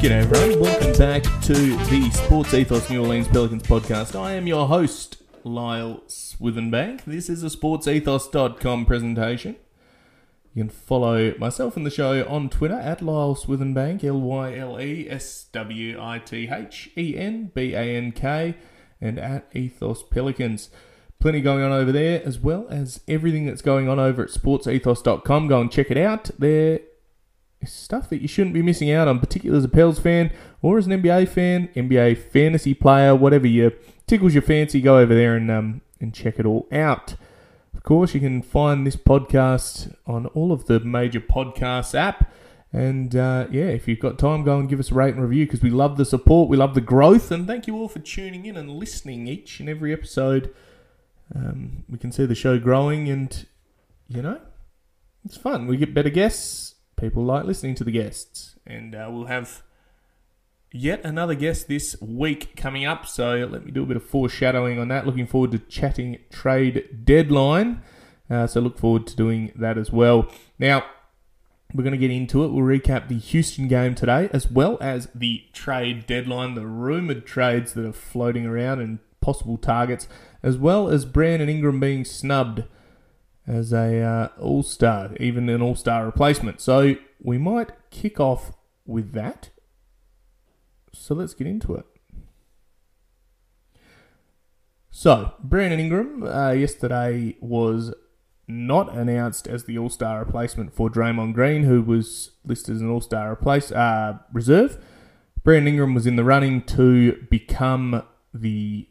G'day everyone, welcome back to the Sports Ethos New Orleans Pelicans podcast. I am your host, Lyle Swithenbank. This is a sportsethos.com presentation. You can follow myself and the show on Twitter at Lyle Swithenbank, LYLESWITHENBANK, and at Ethos Pelicans. Plenty going on over there, as well as everything that's going on over at sportsethos.com. Go and check it out. There is stuff that you shouldn't be missing out on, particularly as a Pels fan or as an NBA fan, NBA fantasy player, whatever you tickles your fancy. Go over there and check it all out. Of course, you can find this podcast on all of the major podcast app. And if you've got time, go and give us a rate and review because we love the support, we love the growth, and thank you all for tuning in and listening each and every episode. We can see the show growing and, you know, it's fun. We get better guests. People like listening to the guests. And we'll have yet another guest this week coming up. So let me do a bit of foreshadowing on that. Looking forward to chatting trade deadline. So look forward to doing that as well. Now, we're going to get into it. We'll recap the Houston game today as well as the trade deadline, the rumoured trades that are floating around and possible targets, as well as Brandon Ingram being snubbed as a all-star, even an all-star replacement. So we might kick off with that. So let's get into it. So Brandon Ingram yesterday was not announced as the all-star replacement for Draymond Green, who was listed as an all-star reserve. Brandon Ingram was in the running to become the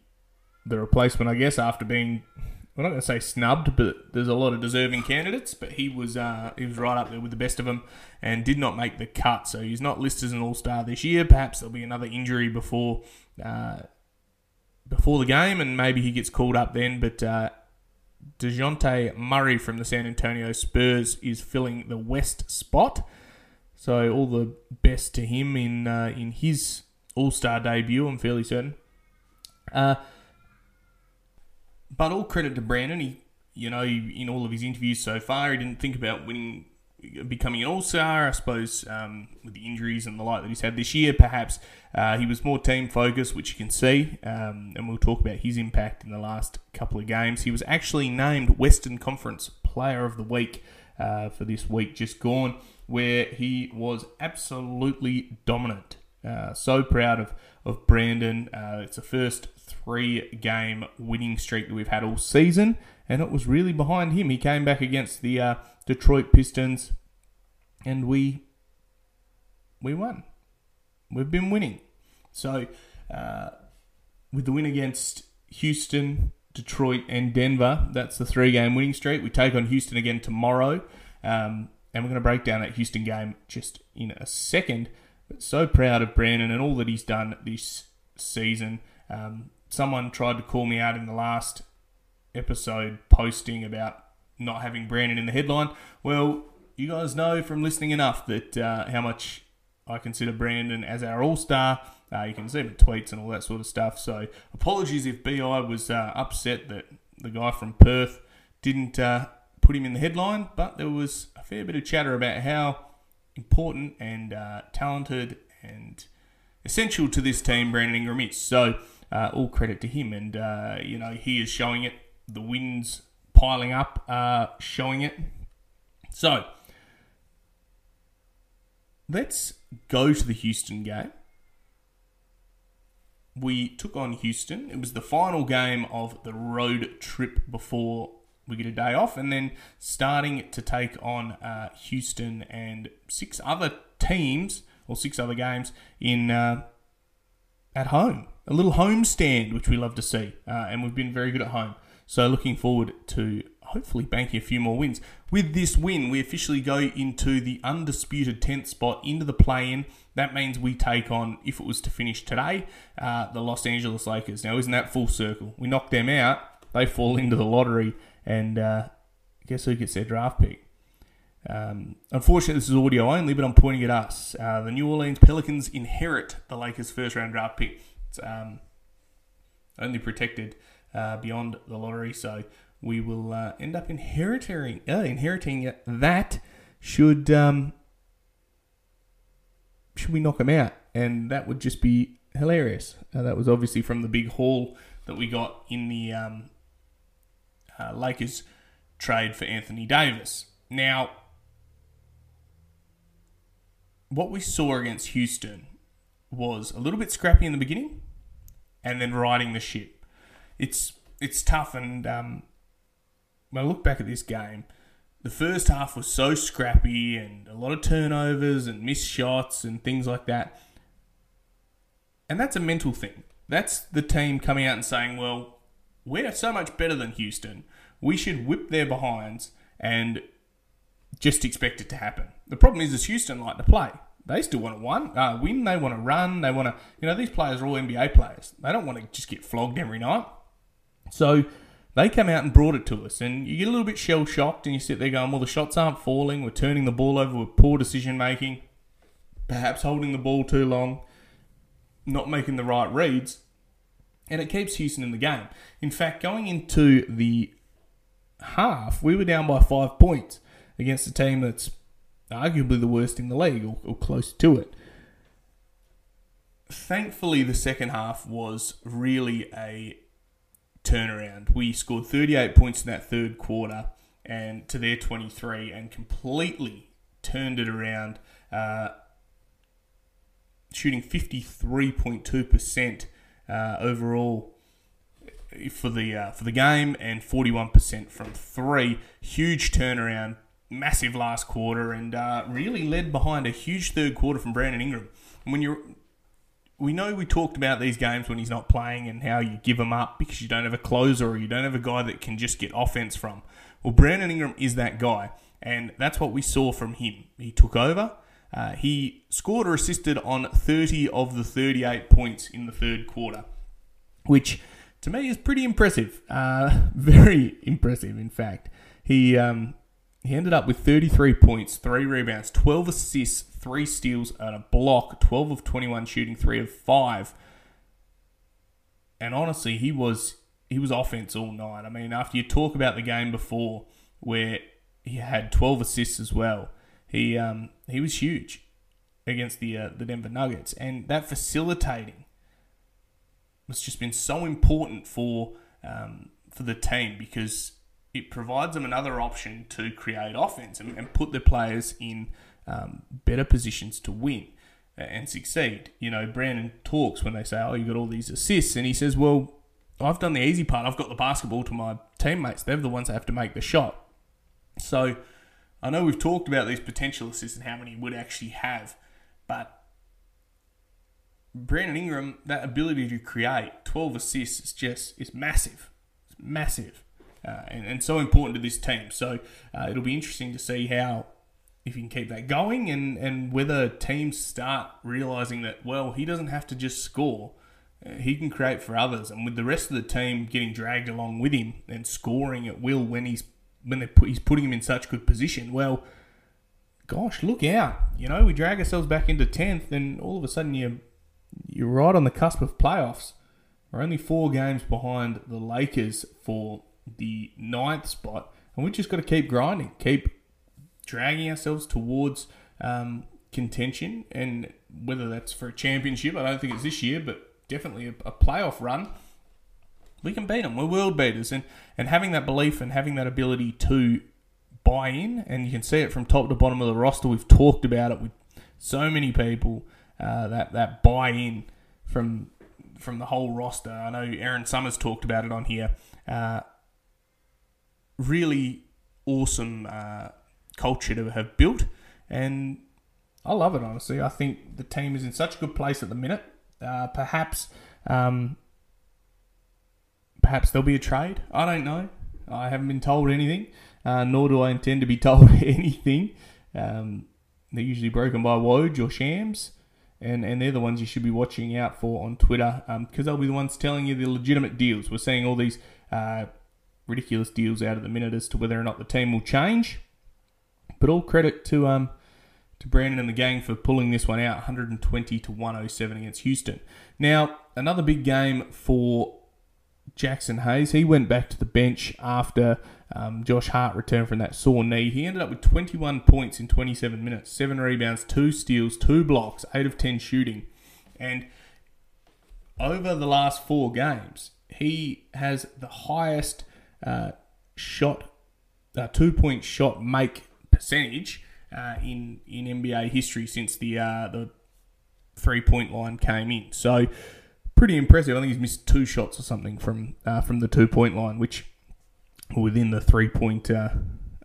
replacement, I guess, after being, I'm not going to say snubbed, but there's a lot of deserving candidates, but he was right up there with the best of them and did not make the cut, so he's not listed as an all-star this year. Perhaps there'll be another injury before the game, and maybe he gets called up then, but DeJounte Murray from the San Antonio Spurs is filling the West spot, so all the best to him in his all-star debut, I'm fairly certain. But all credit to Brandon. He, in all of his interviews so far, he didn't think about becoming an all-star. I suppose with the injuries and the like that he's had this year, perhaps he was more team-focused, which you can see. And we'll talk about his impact in the last couple of games. He was actually named Western Conference Player of the Week for this week just gone, where he was absolutely dominant. So proud of Brandon. It's the first three-game winning streak that we've had all season, and it was really behind him. He came back against the Detroit Pistons, and we won. We've been winning. So with the win against Houston, Detroit, and Denver, that's the three-game winning streak. We take on Houston again tomorrow, and we're going to break down that Houston game just in a second. But so proud of Brandon and all that he's done this season. Someone tried to call me out in the last episode posting about not having Brandon in the headline. Well, you guys know from listening enough that how much I consider Brandon as our all-star. You can see him in tweets and all that sort of stuff. So apologies if BI was upset that the guy from Perth didn't put him in the headline, but there was a fair bit of chatter about how important and talented and essential to this team Brandon Ingram is. So all credit to him, and he is showing it. The wins piling up are showing it. So let's go to the Houston game. We took on Houston. It was the final game of the road trip before we get a day off, and then starting to take on Houston and six other teams, or six other games in at home. A little home stand, which we love to see, and we've been very good at home. So looking forward to hopefully banking a few more wins. With this win, we officially go into the undisputed 10th spot into the play-in. That means we take on, if it was to finish today, the Los Angeles Lakers. Now, isn't that full circle? We knock them out, they fall into the lottery, and guess who gets their draft pick? Unfortunately, this is audio only, but I'm pointing at us. The New Orleans Pelicans inherit the Lakers' first-round draft pick. It's only protected beyond the lottery, so we will end up inheriting that should we knock them out, and that would just be hilarious. That was obviously from the big haul that we got in the Lakers trade for Anthony Davis. Now, what we saw against Houston was a little bit scrappy in the beginning and then riding the ship. It's tough, and when I look back at this game, the first half was so scrappy and a lot of turnovers and missed shots and things like that. And that's a mental thing. That's the team coming out and saying, well, we're so much better than Houston. We should whip their behinds and just expect it to happen. The problem is Houston like to play. They still want to win. They want to run. They want to, these players are all NBA players. They don't want to just get flogged every night. So they come out and brought it to us. And you get a little bit shell-shocked and you sit there going, well, the shots aren't falling. We're turning the ball over with poor decision-making. Perhaps holding the ball too long. Not making the right reads. And it keeps Houston in the game. In fact, going into the half, we were down by 5 points against a team that's arguably the worst in the league, or close to it. Thankfully, the second half was really a turnaround. We scored 38 points in that third quarter and to their 23 and completely turned it around, shooting 53.2% overall for the game and 41% from three. Huge turnaround. Massive last quarter, and really led behind a huge third quarter from Brandon Ingram. And we know we talked about these games when he's not playing and how you give him up because you don't have a closer or you don't have a guy that can just get offense from. Well, Brandon Ingram is that guy, and that's what we saw from him. He took over. He scored or assisted on 30 of the 38 points in the third quarter, which to me is pretty impressive. Very impressive, in fact. He ended up with 33 points, 3 rebounds, 12 assists, 3 steals, and a block, 12 of 21 shooting, 3 of 5. And honestly, he was offense all night. I mean, after you talk about the game before where he had 12 assists as well, he was huge against the Denver Nuggets. And that facilitating has just been so important for the team because it provides them another option to create offense and put their players in better positions to win and succeed. Brandon talks when they say, oh, you got all these assists. And he says, well, I've done the easy part. I've got the basketball to my teammates. They're the ones that have to make the shot. So I know we've talked about these potential assists and how many would actually have, but Brandon Ingram, that ability to create 12 assists is massive. It's massive. And so important to this team. So it'll be interesting to see how if you can keep that going, and whether teams start realizing that, well, he doesn't have to just score. He can create for others. And with the rest of the team getting dragged along with him and scoring at will when he's putting him in such good position, well, gosh, look out. You know, we drag ourselves back into 10th and all of a sudden you're right on the cusp of playoffs. We're only 4 games behind the Lakers for the 9th spot. And we've just got to keep grinding, keep dragging ourselves towards contention. And whether that's for a championship, I don't think it's this year, but definitely a playoff run, we can beat them. We're world beaters. And having that belief and having that ability to buy in, and you can see it from top to bottom of the roster. We've talked about it with so many people, that buy-in from the whole roster. I know Aaron Summers talked about it on here. Really awesome culture to have built, and I love it, honestly. I think the team is in such a good place at the minute. Perhaps there'll be a trade. I don't know. I haven't been told anything, nor do I intend to be told anything. They're usually broken by Woj or Shams, and they're the ones you should be watching out for on Twitter, because they'll be the ones telling you the legitimate deals. We're seeing all these ridiculous deals out at the minute as to whether or not the team will change. But all credit to Brandon and the gang for pulling this one out, 120-107 against Houston. Now, another big game for Jackson Hayes. He went back to the bench after Josh Hart returned from that sore knee. He ended up with 21 points in 27 minutes, 7 rebounds, 2 steals, 2 blocks, 8 of 10 shooting. And over the last 4 games, he has the highest two-point shot make percentage in NBA history since the three-point line came in. So pretty impressive. I think he's missed 2 shots or something from the two-point line, which within the three-point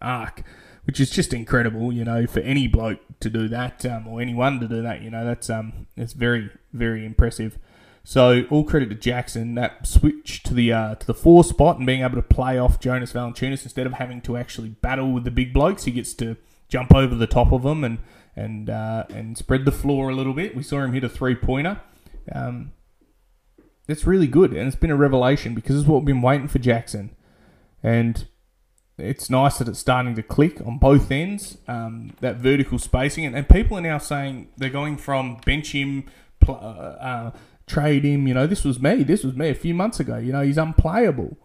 arc, which is just incredible. You know, for any bloke to do that, or anyone to do that, you know, that's very, very impressive. So all credit to Jackson. That switch to the 4 spot and being able to play off Jonas Valanciunas instead of having to actually battle with the big blokes, he gets to jump over the top of them and spread the floor a little bit. We saw him hit a three-pointer. It's really good, and it's been a revelation because it's what we've been waiting for Jackson. And it's nice that it's starting to click on both ends, that vertical spacing. And people are now saying they're going from bench him, trade him. You know, this was me a few months ago. You know, he's unplayable.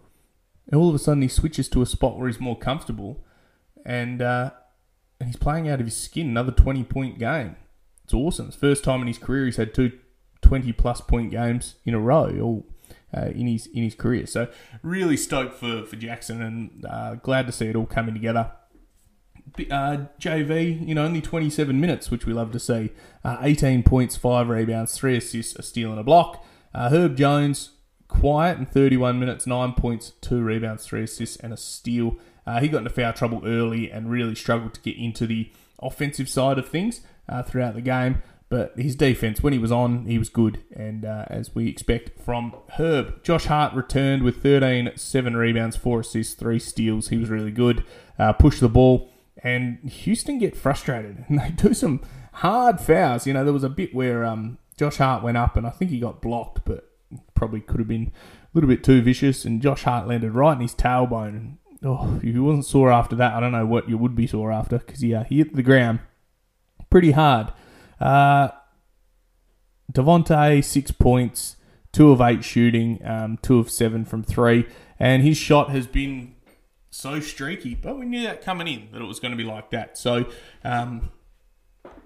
And all of a sudden he switches to a spot where he's more comfortable. And he's playing out of his skin, another 20-point game. It's awesome. It's the first time in his career he's had 2 20-plus point games in a row, all in his career. So really stoked for Jackson, and glad to see it all coming together. JV, you know, only 27 minutes, which we love to see. 18 points, 5 rebounds, 3 assists, a steal and a block. Herb Jones, quiet in 31 minutes, 9 points, 2 rebounds, 3 assists and a steal. He got into foul trouble early and really struggled to get into the offensive side of things throughout the game. But his defense, when he was on, he was good, and as we expect from Herb. Josh Hart returned with 13, 7 rebounds, 4 assists, 3 steals. He was really good. Pushed the ball, and Houston get frustrated, and they do some hard fouls. You know, there was a bit where Josh Hart went up, and I think he got blocked, but probably could have been a little bit too vicious, and Josh Hart landed right in his tailbone, and if you wasn't sore after that, I don't know what you would be sore after, because he hit the ground pretty hard. Devontae, 6 points, 2 of 8 shooting, 2 of 7 from 3, and his shot has been so streaky, but we knew that coming in, that it was going to be like that. So,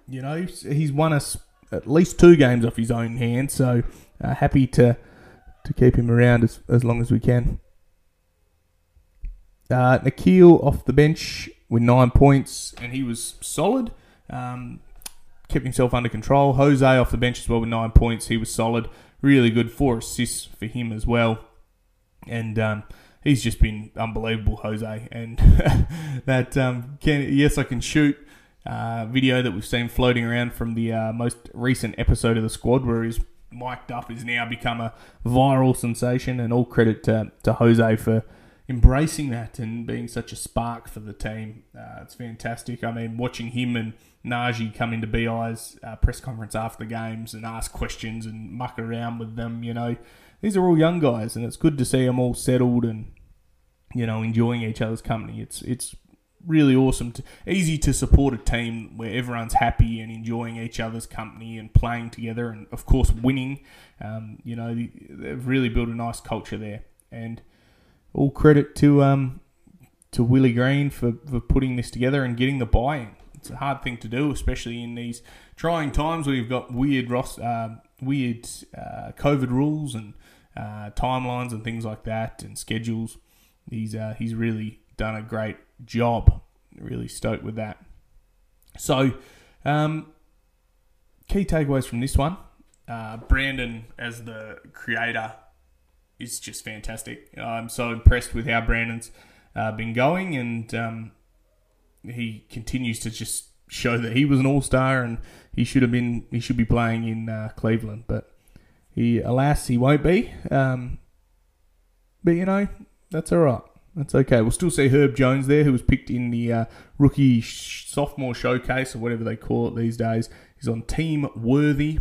you know, he's won us at least 2 games off his own hand, so happy to keep him around as long as we can. Nikhil off the bench with 9 points, and he was solid. Kept himself under control. Jose off the bench as well with 9 points. He was solid. Really good. 4 assists for him as well. And he's just been unbelievable, Jose. And that Yes I Can Shoot video that we've seen floating around from the most recent episode of the squad where he's mic'd up has now become a viral sensation. And all credit to Jose for embracing that and being such a spark for the team. It's fantastic. I mean, watching him and Najee come into BI's press conference after the games and ask questions and muck around with them, you know, these are all young guys, and it's good to see them all settled and, you know, enjoying each other's company. It's really awesome. Easy to support a team where everyone's happy and enjoying each other's company and playing together and, of course, winning. You know, they've really built a nice culture there. And all credit to Willie Green for putting this together and getting the buy-in. It's a hard thing to do, especially in these trying times where you've got weird COVID rules and timelines and things like that and schedules. He's really done a great job. Really stoked with that. So, key takeaways from this one. Brandon, as the creator, is just fantastic. I'm so impressed with how Brandon's been going, and he continues to just show that he was an all-star and he should be playing in Cleveland, but alas, he won't be. But you know, that's all right. That's okay. We'll still see Herb Jones there, who was picked in the rookie sophomore showcase or whatever they call it these days. He's on Team Worthy.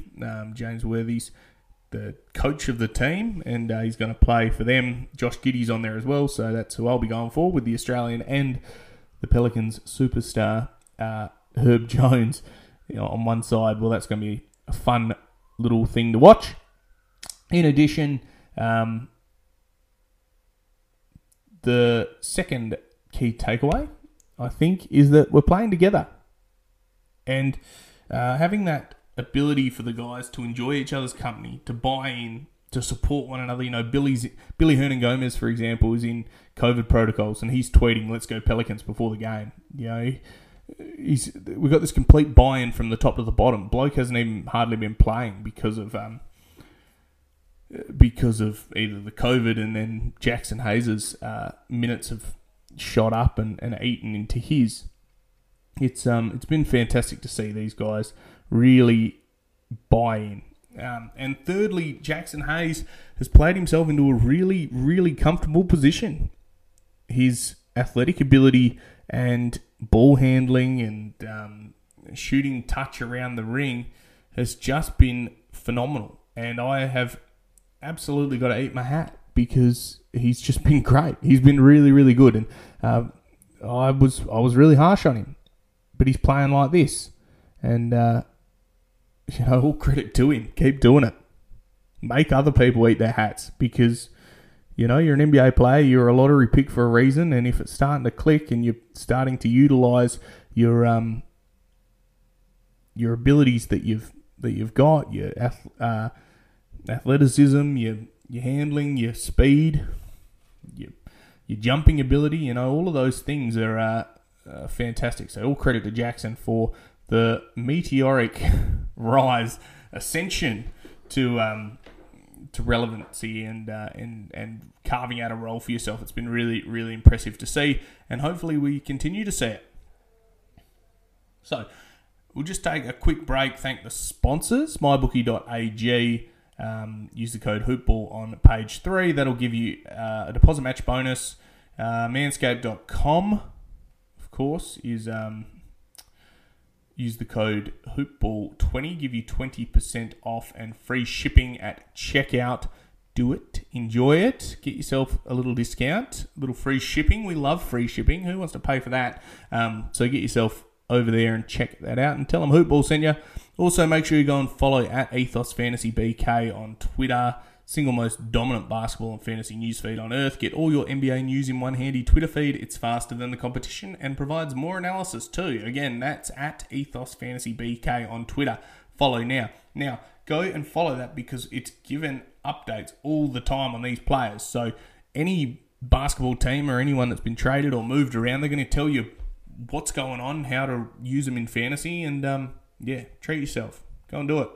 James Worthy's the coach of the team, and he's going to play for them. Josh Giddey's on there as well, so that's who I'll be going for with the Australian and the Pelicans superstar Herb Jones, you know, on one side. Well, that's going to be a fun little thing to watch. In addition, the second key takeaway, I think, is that we're playing together. And having that ability for the guys to enjoy each other's company, to buy in, to support one another. You know, Billy Hernangomez, for example, is in COVID protocols, and he's tweeting, "Let's go Pelicans," before the game. You know, we've got this complete buy-in from the top to the bottom. Bloke hasn't even hardly been playing because of either the COVID and then Jackson Hayes' minutes have shot up and eaten into his. It's been fantastic to see these guys really buy in. And thirdly, Jackson Hayes has played himself into a really, really comfortable position. His athletic ability and ball handling and shooting touch around the ring has just been phenomenal. And I have absolutely got to eat my hat because he's just been great. He's been really, really good. And I was really harsh on him, but he's playing like this. And you know, all credit to him. Keep doing it. Make other people eat their hats because, you know, you're an NBA player. You're a lottery pick for a reason. And if it's starting to click and you're starting to utilize your abilities that you've got, your athleticism, your handling, your speed, your jumping ability, you know, all of those things are fantastic. So all credit to Jackson for the meteoric rise, ascension to relevancy and carving out a role for yourself. It's been really, really impressive to see, and hopefully we continue to see it. So we'll just take a quick break. Thank the sponsors, MyBookie.ag. Use the code HoopBall on page 3. That'll give you a deposit match bonus. Manscaped.com, of course, is... Use the code HoopBall20, give you 20% off and free shipping at checkout. Do it. Enjoy it. Get yourself a little discount, a little free shipping. We love free shipping. Who wants to pay for that? So get yourself over there and check that out and tell them HoopBall sent you. Also, make sure you go and follow at Ethos Fantasy BK on Twitter. Single most dominant basketball and fantasy newsfeed on earth. Get all your NBA news in one handy Twitter feed. It's faster than the competition and provides more analysis too. Again, that's at Ethos Fantasy BK on Twitter. Follow now. Now, go and follow that because it's given updates all the time on these players. So any basketball team or anyone that's been traded or moved around, they're going to tell you what's going on, how to use them in fantasy, and treat yourself. Go and do it.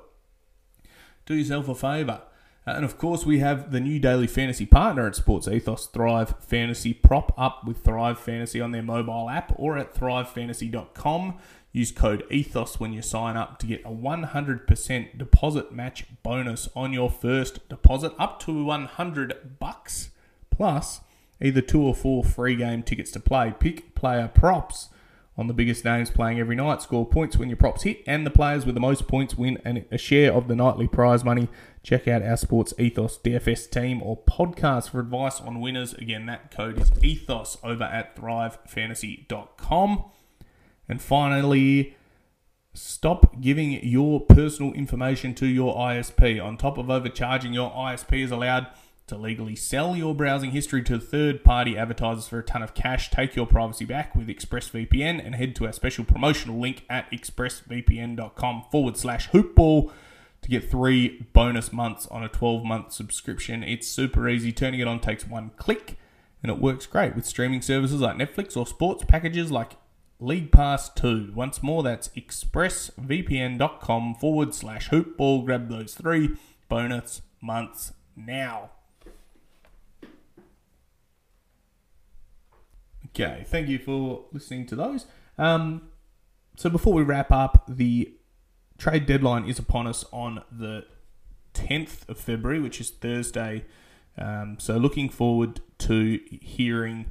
Do yourself a favour. And of course, we have the new daily fantasy partner at Sports Ethos, Thrive Fantasy. Prop up with Thrive Fantasy on their mobile app or at thrivefantasy.com. Use code ETHOS when you sign up to get a 100% deposit match bonus on your first deposit up to $100 plus Either 2 or 4 free game tickets to play. Pick player props on the biggest names playing every night. Score points when your props hit, and the players with the most points win a share of the nightly prize money. Check out our Sports Ethos DFS team or podcast for advice on winners. Again, that code is ETHOS over at thrivefantasy.com. And finally, stop giving your personal information to your ISP. On top of overcharging, your ISP is allowed to legally sell your browsing history to third-party advertisers for a ton of cash. Take your privacy back with ExpressVPN and head to our special promotional link at expressvpn.com/hoopball to get 3 bonus months on a 12-month subscription. It's super easy. Turning it on takes 1 click, and it works great with streaming services like Netflix or sports packages like League Pass 2. Once more, that's expressvpn.com/hoopball. Grab those 3 bonus months now. Okay, thank you for listening to those. So before we wrap up, the trade deadline is upon us on the 10th of February, which is Thursday. So looking forward to hearing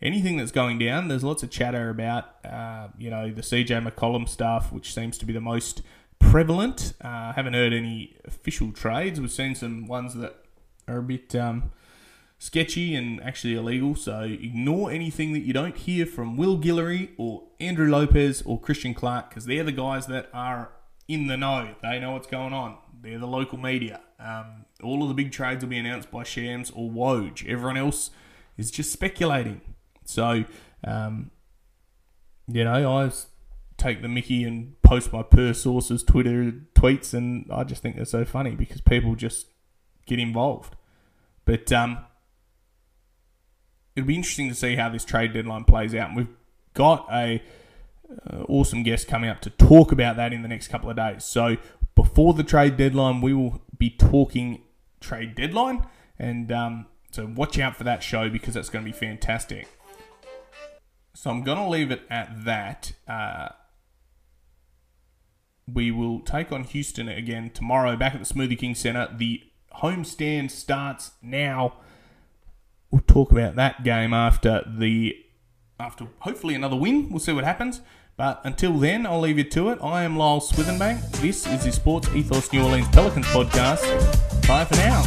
anything that's going down. There's lots of chatter about, the CJ McCollum stuff, which seems to be the most prevalent. Haven't heard any official trades. We've seen some ones that are a bit sketchy and actually illegal, so ignore anything that you don't hear from Will Guillory or Andrew Lopez or Christian Clarke, because they're the guys that are in the know. They know what's going on. They're the local media. All of the big trades will be announced by Shams or Woj. Everyone else is just speculating. So, I take the mickey and post my per sources Twitter tweets, and I just think they're so funny because people just get involved. But it'll be interesting to see how this trade deadline plays out. And we've got a awesome guest coming up to talk about that in the next couple of days. So before the trade deadline, we will be talking trade deadline. And so watch out for that show because that's going to be fantastic. So I'm going to leave it at that. We will take on Houston again tomorrow back at the Smoothie King Center. The homestand starts now. We'll talk about that game after hopefully another win. We'll see what happens. But until then, I'll leave you to it. I am Lyle Swithenbank. This is the Sports Ethos New Orleans Pelicans podcast. Bye for now.